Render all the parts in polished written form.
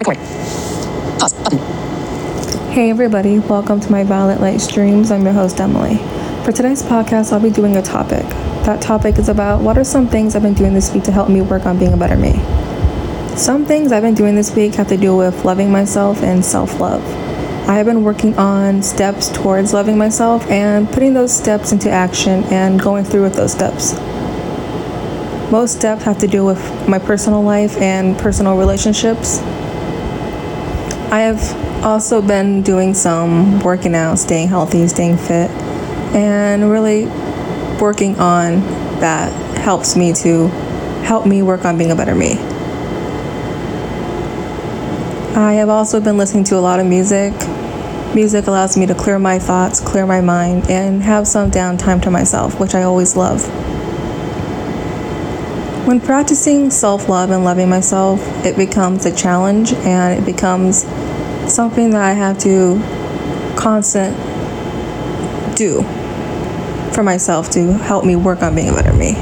Record. Pause. Button. Hey everybody, welcome to my Violet Light streams. I'm your host, Emily. For today's podcast, I'll be doing a topic. That topic is about what are some things I've been doing this week to help me work on being a better me. Some things I've been doing this week have to do with loving myself and self-love. I have been working on steps towards loving myself and putting those steps into action and going through with those steps. Most steps have to do with my personal life and personal relationships. I have also been doing some working out, staying healthy, staying fit, and really working on that helps me to help me work on being a better me. I have also been listening to a lot of music. Music allows me to clear my thoughts, clear my mind, and have some downtime to myself, which I always love. When practicing self-love and loving myself, it becomes a challenge and it becomes something that I have to constantly do for myself to help me work on being a better me.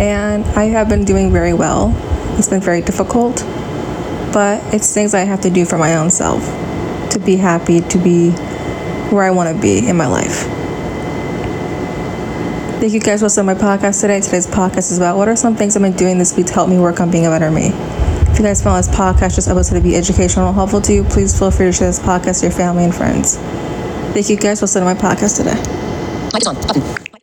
And I have been doing very well. It's been very difficult. But it's things I have to do for my own self to be happy, to be where I want to be in my life. Thank you guys for listening to my podcast today. Today's podcast is about what are some things I've been doing this week to help me work on being a better me. If you guys found this podcast just episode to be educational and helpful to you, please feel free to share this podcast to your family and friends. Thank you guys for listening to my podcast today. Mic is on. Button.